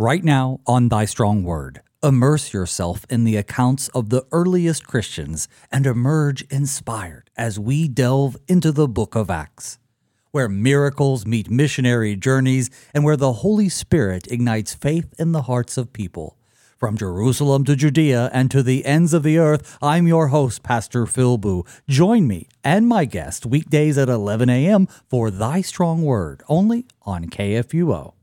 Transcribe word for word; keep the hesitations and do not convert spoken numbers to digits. Right now on Thy Strong Word, immerse yourself in the accounts of the earliest Christians and emerge inspired as we delve into the book of Acts, where miracles meet missionary journeys and where the Holy Spirit ignites faith in the hearts of people. From Jerusalem to Judea and to the ends of the earth, I'm your host, Pastor Phil Booe. Join me and my guest weekdays at eleven a.m. for Thy Strong Word, only on K F U O.